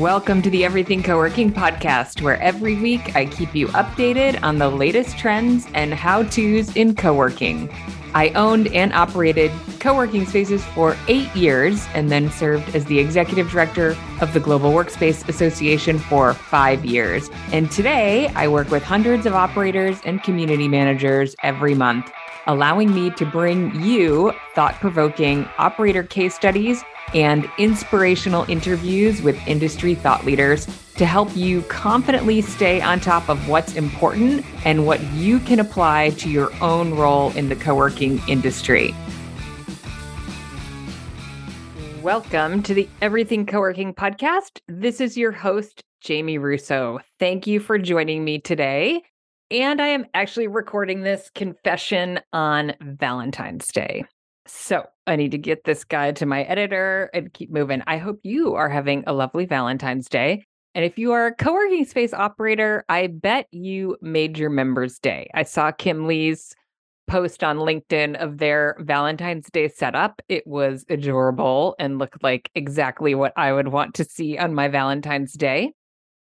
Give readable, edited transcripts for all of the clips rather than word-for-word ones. Welcome to the Everything Coworking podcast, where every week I keep you updated on the latest trends and how-tos in coworking. I owned and operated coworking spaces for 8 years and then served as the executive director of the Global Workspace Association for 5 years. And today I work with hundreds of operators and community managers every month, allowing me to bring you thought-provoking operator case studies and inspirational interviews with industry thought leaders to help you confidently stay on top of what's important and what you can apply to your own role in the coworking industry. Welcome to the Everything Coworking podcast. This is your host, Jamie Russo. Thank you for joining me today. And I am actually recording this confession on Valentine's Day. So I need to get this guy to my editor and keep moving. I hope you are having a lovely Valentine's Day. And if you are a coworking space operator, I bet you made your members' day. I saw Kim Lee's post on LinkedIn of their Valentine's Day setup. It was adorable and looked like exactly what I would want to see on my Valentine's Day.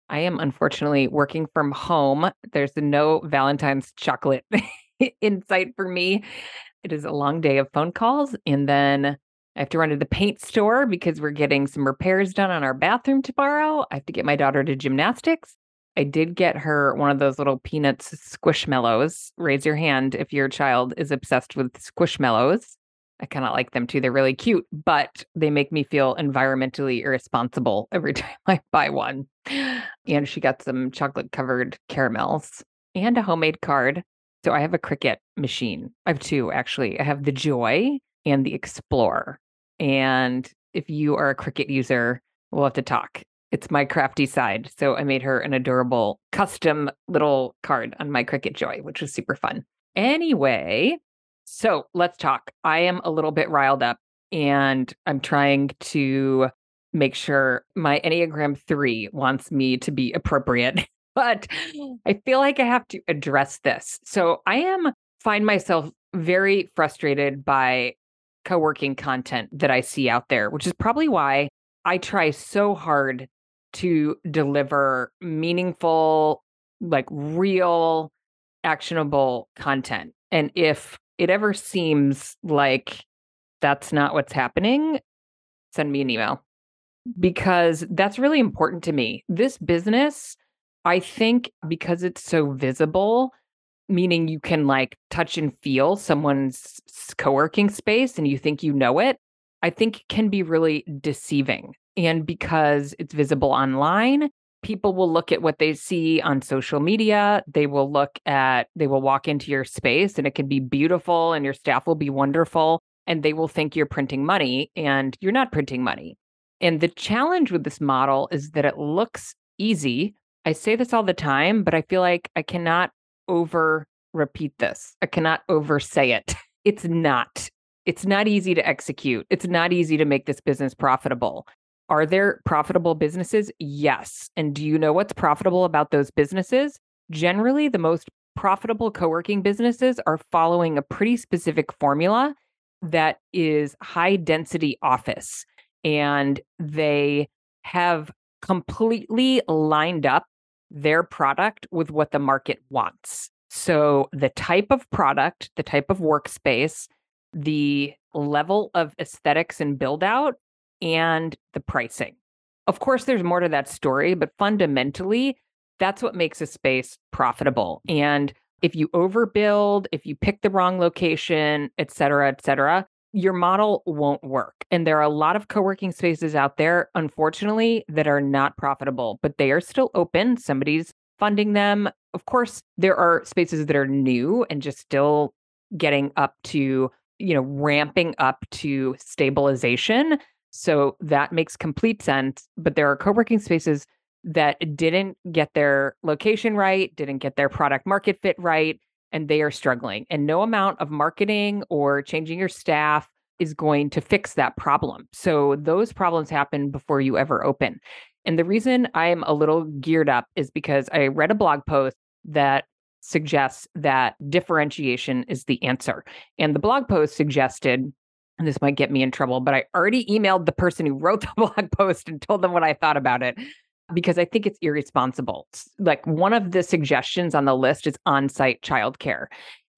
I am unfortunately working from home. There's no Valentine's chocolate in sight for me. It is a long day of phone calls, and then I have to run to the paint store because we're getting some repairs done on our bathroom tomorrow. I have to get my daughter to gymnastics. I did get her one of those little peanuts squishmallows. Raise your hand if your child is obsessed with squishmallows. I kind of like them too. They're really cute, but they make me feel environmentally irresponsible every time I buy one. And she got some chocolate-covered caramels and a homemade card. So I have a Cricut machine. I have two, actually. I have the Joy and the Explorer. And if you are a Cricut user, we'll have to talk. It's my crafty side. So I made her an adorable custom little card on my Cricut Joy, which was super fun. Anyway, so let's talk. I am a little bit riled up and I'm trying to make sure my Enneagram 3 wants me to be appropriate. But I feel like I have to address this. So I find myself very frustrated by coworking content that I see out there, which is probably why I try so hard to deliver meaningful, like real, actionable content. And if it ever seems like that's not what's happening, send me an email, because that's really important to me. This business, I think because it's so visible, meaning you can like touch and feel someone's coworking space and you think you know it, I think it can be really deceiving. And because it's visible online, people will look at what they see on social media. They will walk into your space and it can be beautiful and your staff will be wonderful and they will think you're printing money and you're not printing money. And the challenge with this model is that it looks easy. I say this all the time, but I feel like I cannot over repeat this. I cannot over say it. It's not easy to execute. It's not easy to make this business profitable. Are there profitable businesses? Yes. And do you know what's profitable about those businesses? Generally, the most profitable coworking businesses are following a pretty specific formula that is high density office, and they have completely lined up their product with what the market wants. So the type of product, the type of workspace, the level of aesthetics and build out, and the pricing. Of course, there's more to that story, but fundamentally, that's what makes a space profitable. And if you overbuild, if you pick the wrong location, et cetera, your model won't work. And there are a lot of co-working spaces out there, unfortunately, that are not profitable, but they are still open. Somebody's funding them. Of course, there are spaces that are new and just still getting up to, ramping up to stabilization. So that makes complete sense. But there are co-working spaces that didn't get their location right, didn't get their product market fit right, and they are struggling. And no amount of marketing or changing your staff is going to fix that problem. So those problems happen before you ever open. And the reason I'm a little geared up is because I read a blog post that suggests that differentiation is the answer. And the blog post suggested and this might get me in trouble, but I already emailed the person who wrote the blog post and told them what I thought about it, because I think it's irresponsible. Like, one of the suggestions on the list is on-site childcare.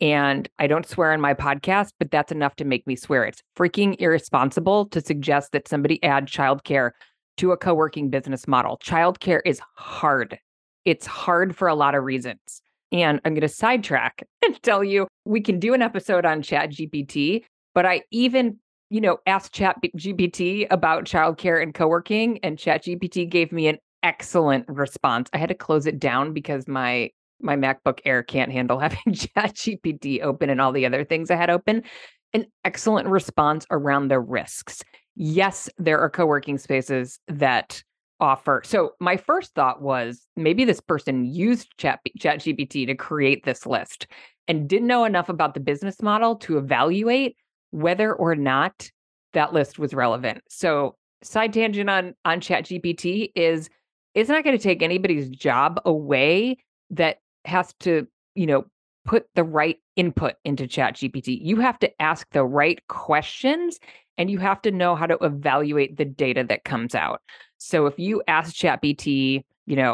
And I don't swear on my podcast, but that's enough to make me swear. It's freaking irresponsible to suggest that somebody add childcare to a co-working business model. Childcare is hard. It's hard for a lot of reasons. And I'm going to sidetrack and tell you, we can do an episode on ChatGPT, but I even, asked ChatGPT about childcare and co-working, and ChatGPT gave me an excellent response. I had to close it down because my MacBook Air can't handle having ChatGPT open and all the other things I had open. An excellent response around the risks. Yes, there are co-working spaces that offer. So my first thought was, maybe this person used ChatGPT to create this list and didn't know enough about the business model to evaluate whether or not that list was relevant. So side tangent on ChatGPT is, it's not going to take anybody's job away that has to, put the right input into ChatGPT. You have to ask the right questions, and you have to know how to evaluate the data that comes out. So if you ask ChatGPT,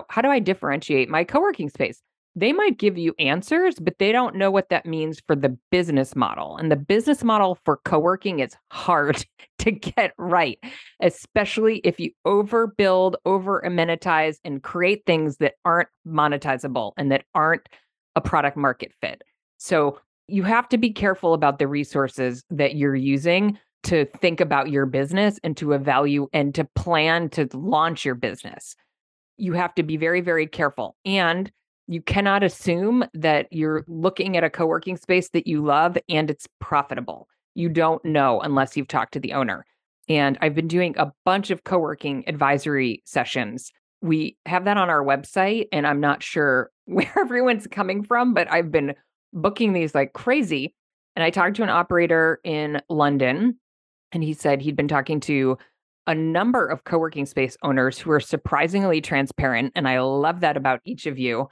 how do I differentiate my co-working space? They might give you answers, but they don't know what that means for the business model. And the business model for co-working is hard to get right, especially if you overbuild, over-amenitize, and create things that aren't monetizable and that aren't a product market fit. So you have to be careful about the resources that you're using to think about your business and to evaluate and to plan to launch your business. You have to be very, very careful. And you cannot assume that you're looking at a co-working space that you love and it's profitable. You don't know unless you've talked to the owner. And I've been doing a bunch of co-working advisory sessions. We have that on our website, and I'm not sure where everyone's coming from, but I've been booking these like crazy. And I talked to an operator in London, and he said he'd been talking to a number of co-working space owners who are surprisingly transparent. And I love that about each of you.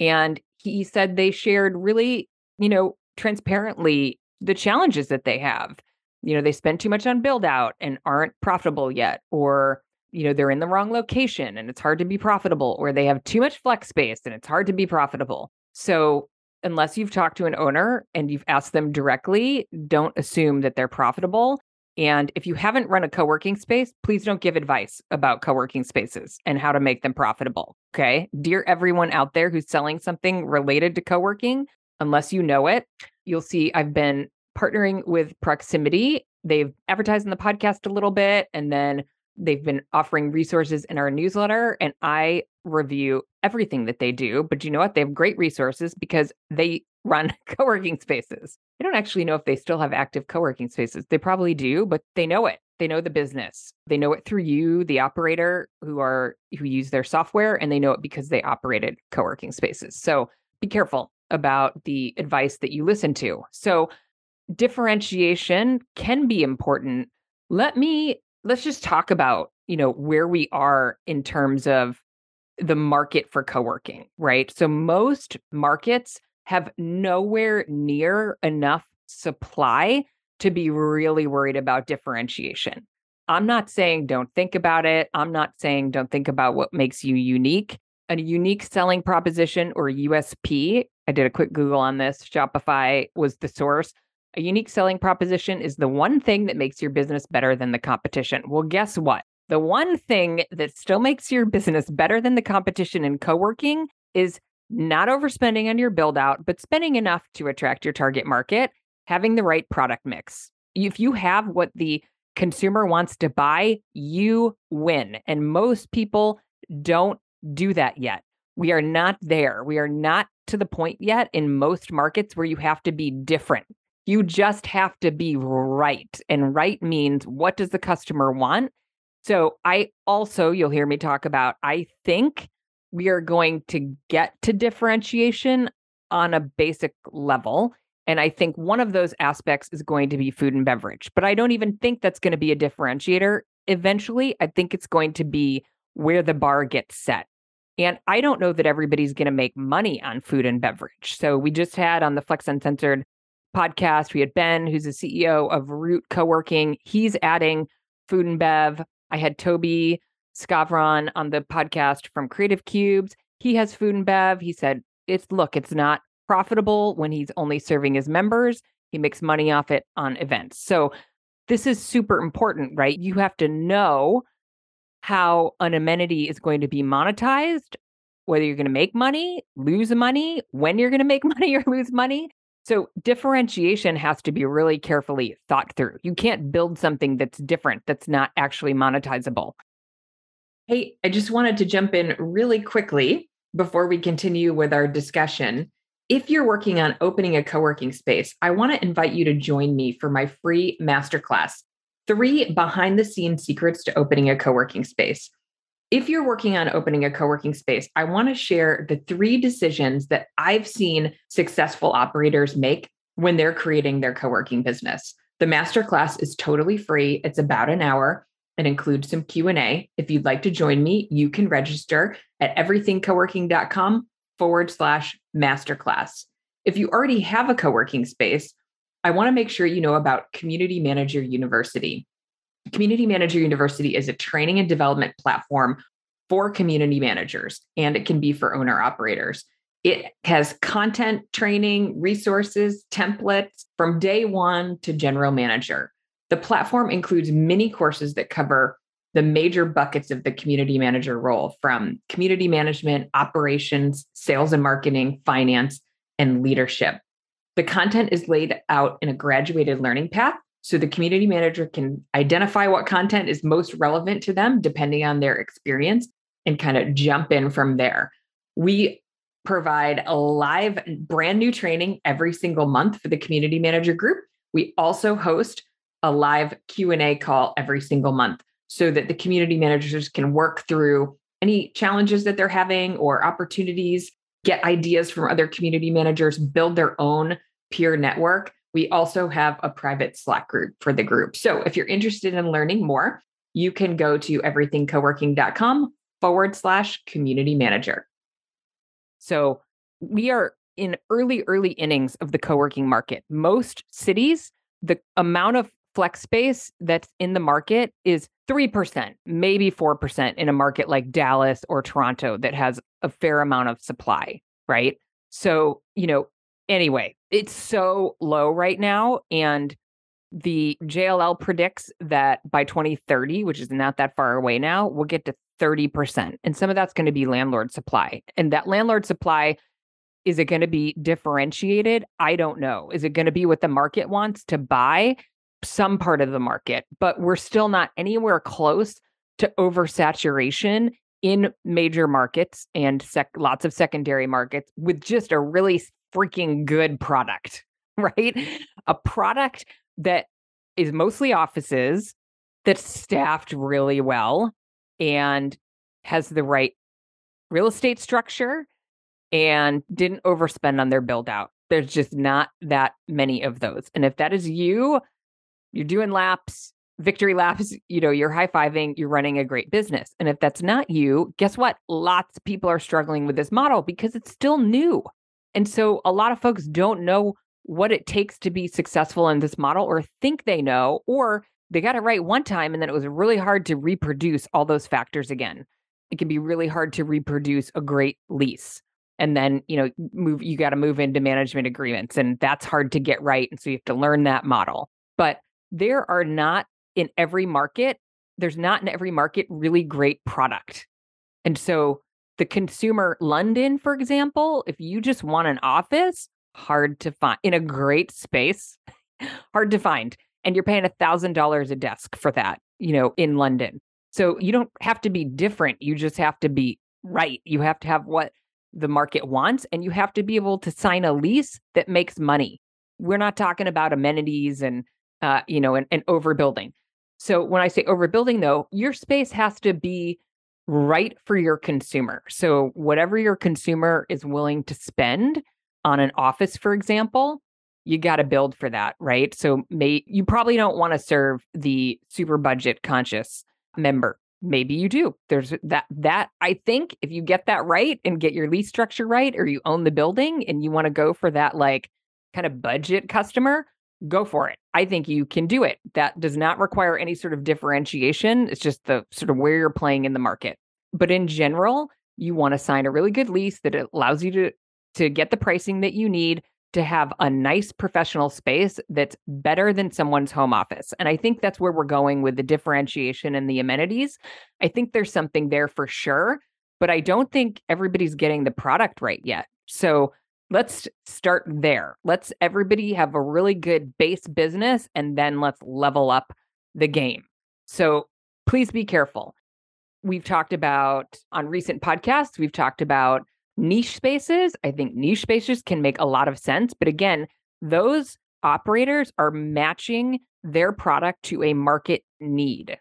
And he said they shared really, transparently the challenges that they have. They spend too much on build out and aren't profitable yet, or, they're in the wrong location and it's hard to be profitable, or they have too much flex space and it's hard to be profitable. So unless you've talked to an owner and you've asked them directly, don't assume that they're profitable. And if you haven't run a co-working space, please don't give advice about co-working spaces and how to make them profitable, okay? Dear everyone out there who's selling something related to co-working, unless you know it, you'll see I've been partnering with Proximity. They've advertised in the podcast a little bit, and then they've been offering resources in our newsletter, and I review everything that they do. But you know what? They have great resources because they run co-working spaces. I don't actually know if they still have active co-working spaces. They probably do, but they know it. They know the business. They know it through you, the operator, who use their software, and they know it because they operated co-working spaces. So be careful about the advice that you listen to. So differentiation can be important. Let's just talk about, where we are in terms of the market for co-working, right? So most markets have nowhere near enough supply to be really worried about differentiation. I'm not saying don't think about it. I'm not saying don't think about what makes you unique. A unique selling proposition, or USP, I did a quick Google on this. Shopify was the source. A unique selling proposition is the one thing that makes your business better than the competition. Well, guess what? The one thing that still makes your business better than the competition in co-working is not overspending on your build out, but spending enough to attract your target market, having the right product mix. If you have what the consumer wants to buy, you win. And most people don't do that yet. We are not there. We are not to the point yet in most markets where you have to be different. You just have to be right. And right means, what does the customer want? So you'll hear me talk about, I think we are going to get to differentiation on a basic level. And I think one of those aspects is going to be food and beverage, but I don't even think that's going to be a differentiator. Eventually, I think it's going to be where the bar gets set. And I don't know that everybody's going to make money on food and beverage. So we just had on the Flex Uncensored podcast, we had Ben, who's the CEO of Root Coworking. He's adding food and bev. I had Toby Scavron on the podcast from Creative Cubes. He has food and bev. He said, it's not profitable when he's only serving his members. He makes money off it on events. So this is super important, right? You have to know how an amenity is going to be monetized, whether you're going to make money, lose money, when you're going to make money or lose money. So differentiation has to be really carefully thought through. You can't build something that's different, that's not actually monetizable. Hey, I just wanted to jump in really quickly before we continue with our discussion. If you're working on opening a co-working space, I want to invite you to join me for my free masterclass, 3 behind-the-scenes secrets to opening a co-working space. If you're working on opening a co-working space, I want to share the 3 decisions that I've seen successful operators make when they're creating their co-working business. The masterclass is totally free. It's about an hour. It includes some Q&A. If you'd like to join me, you can register at everythingcoworking.com/masterclass. If you already have a co-working space, I want to make sure you know about Community Manager University. Community Manager University is a training and development platform for community managers, and it can be for owner-operators. It has content, training, resources, templates from day one to general manager. The platform includes mini courses that cover the major buckets of the community manager role, from community management, operations, sales and marketing, finance, and leadership. The content is laid out in a graduated learning path, so the community manager can identify what content is most relevant to them depending on their experience and kind of jump in from there. We provide a live brand new training every single month for the community manager group. We also host a live Q&A call every single month, so that the community managers can work through any challenges that they're having or opportunities, get ideas from other community managers, build their own peer network. We also have a private Slack group for the group. So if you're interested in learning more, you can go to everythingcoworking.com/community manager. So we are in early innings of the co-working market. Most cities, the amount of flex space that's in the market is 3%, maybe 4% in a market like Dallas or Toronto that has a fair amount of supply, right? So, anyway, it's so low right now. And the JLL predicts that by 2030, which is not that far away now, we'll get to 30%. And some of that's going to be landlord supply. And that landlord supply, is it going to be differentiated? I don't know. Is it going to be what the market wants to buy? Some part of the market, but we're still not anywhere close to oversaturation in major markets and lots of secondary markets with just a really freaking good product, right? A product that is mostly offices, that's staffed really well and has the right real estate structure and didn't overspend on their build out. There's just not that many of those. And if that is you, you're doing laps, victory laps, you're high-fiving, you're running a great business. And if that's not you, guess what? Lots of people are struggling with this model because it's still new. And so a lot of folks don't know what it takes to be successful in this model, or think they know, or they got it right one time and then it was really hard to reproduce all those factors again. It can be really hard to reproduce a great lease. And then, you got to move into management agreements, and that's hard to get right. And so you have to learn that model. But there's not in every market really great product. And so the consumer, London, for example, if you just want an office, hard to find in a great space, hard to find. And you're paying $1,000 a desk for that, in London. So you don't have to be different. You just have to be right. You have to have what the market wants, and you have to be able to sign a lease that makes money. We're not talking about amenities and overbuilding. So when I say overbuilding, though, your space has to be right for your consumer. So whatever your consumer is willing to spend on an office, for example, you got to build for that, right? So you probably don't want to serve the super budget conscious member. Maybe you do. There's that I think if you get that right and get your lease structure right, or you own the building and you want to go for that, like kind of budget customer, go for it. I think you can do it. That does not require any sort of differentiation. It's just the sort of where you're playing in the market. But in general, you want to sign a really good lease that allows you to get the pricing that you need to have a nice professional space that's better than someone's home office. And I think that's where we're going with the differentiation and the amenities. I think there's something there for sure, but I don't think everybody's getting the product right yet. So let's start there. Let's everybody have a really good base business, and then let's level up the game. So please be careful. We've talked about on recent podcasts, we've talked about niche spaces. I think niche spaces can make a lot of sense. But again, those operators are matching their product to a market need.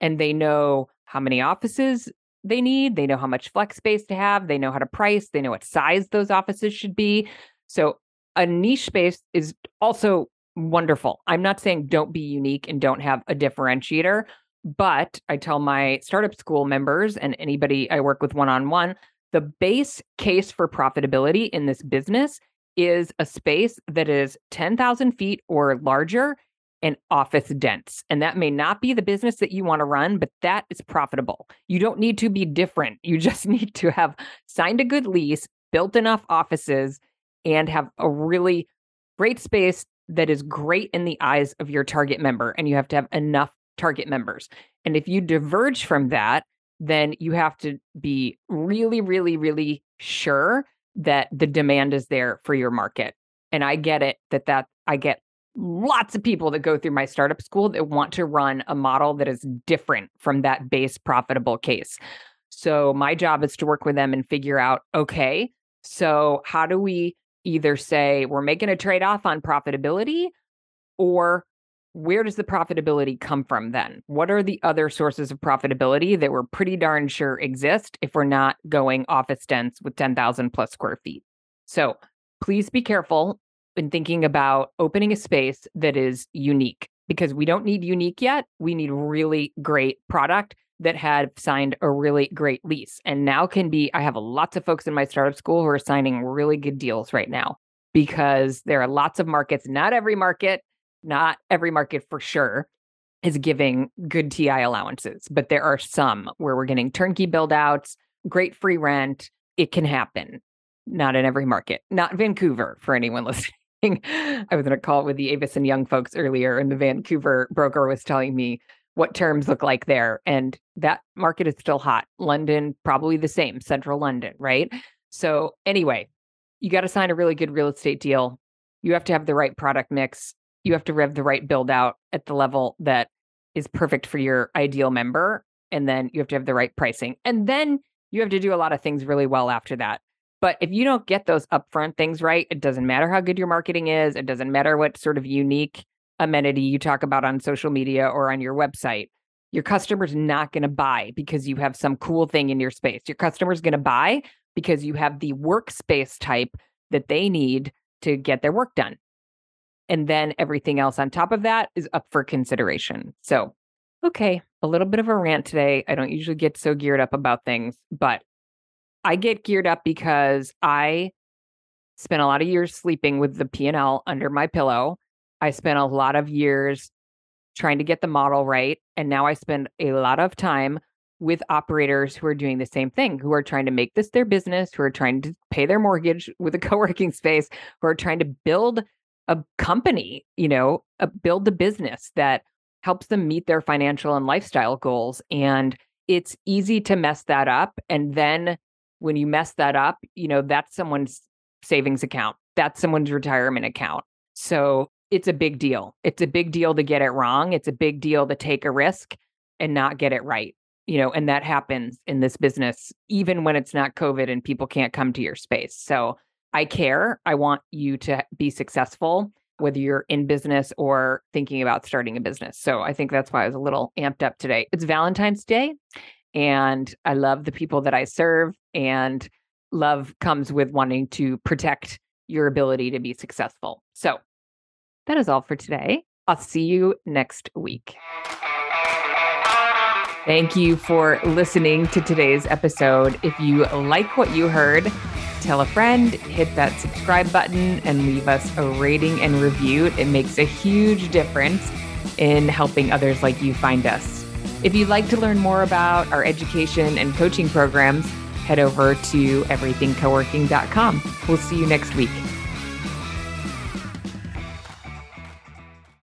And they know how many offices they need. They know how much flex space to have. They know how to price. They know what size those offices should be. So a niche space is also wonderful. I'm not saying don't be unique and don't have a differentiator, but I tell my startup school members and anybody I work with one-on-one, the base case for profitability in this business is a space that is 10,000 feet or larger and office dense. And that may not be the business that you want to run, but that is profitable. You don't need to be different. You just need to have signed a good lease, built enough offices, and have a really great space that is great in the eyes of your target member. And you have to have enough target members. And if you diverge from that, then you have to be really, really, really sure that the demand is there for your market. And I get it that I get lots of people that go through my startup school that want to run a model that is different from that base profitable case. So my job is to work with them and figure out, okay, so how do we either say we're making a trade-off on profitability, or where does the profitability come from then? What are the other sources of profitability that we're pretty darn sure exist if we're not going office dense with 10,000 plus square feet? So please be careful in thinking about opening a space that is unique, because we don't need unique yet. We need really great product that had signed a really great lease. And now can be, I have lots of folks in my startup school who are signing really good deals right now, because there are lots of markets, not every market for sure is giving good TI allowances, but there are some where we're getting turnkey build outs, great free rent. It can happen. Not in every market, not Vancouver for anyone listening. I was in a call with the Avison Young folks earlier, and the Vancouver broker was telling me what terms look like there. And that market is still hot. London, probably the same, central London, right? So anyway, you got to sign a really good real estate deal. You have to have the right product mix. You have to rev the right build out at the level that is perfect for your ideal member. And then you have to have the right pricing. And then you have to do a lot of things really well after that. But if you don't get those upfront things right, it doesn't matter how good your marketing is. It doesn't matter what sort of unique amenity you talk about on social media or on your website. Your customer's not going to buy because you have some cool thing in your space. Your customer's going to buy because you have the workspace type that they need to get their work done. And then everything else on top of that is up for consideration. So, okay, a little bit of a rant today. I don't usually get so geared up about things, but I get geared up because I spent a lot of years sleeping with the P&L under my pillow. I spent a lot of years trying to get the model right. And now I spend a lot of time with operators who are doing the same thing, who are trying to make this their business, who are trying to pay their mortgage with a co-working space, who are trying to build a company, build the business that helps them meet their financial and lifestyle goals. And it's easy to mess that up. And then when you mess that up, that's someone's savings account. That's someone's retirement account. So it's a big deal. It's a big deal to get it wrong. It's a big deal to take a risk and not get it right. And that happens in this business, even when it's not COVID and people can't come to your space. So I care. I want you to be successful, whether you're in business or thinking about starting a business. So I think that's why I was a little amped up today. It's Valentine's Day, and I love the people that I serve, and love comes with wanting to protect your ability to be successful. So that is all for today. I'll see you next week. Thank you for listening to today's episode. If you like what you heard, tell a friend, hit that subscribe button, and leave us a rating and review. It makes a huge difference in helping others like you find us. If you'd like to learn more about our education and coaching programs, head over to everythingcoworking.com. We'll see you next week.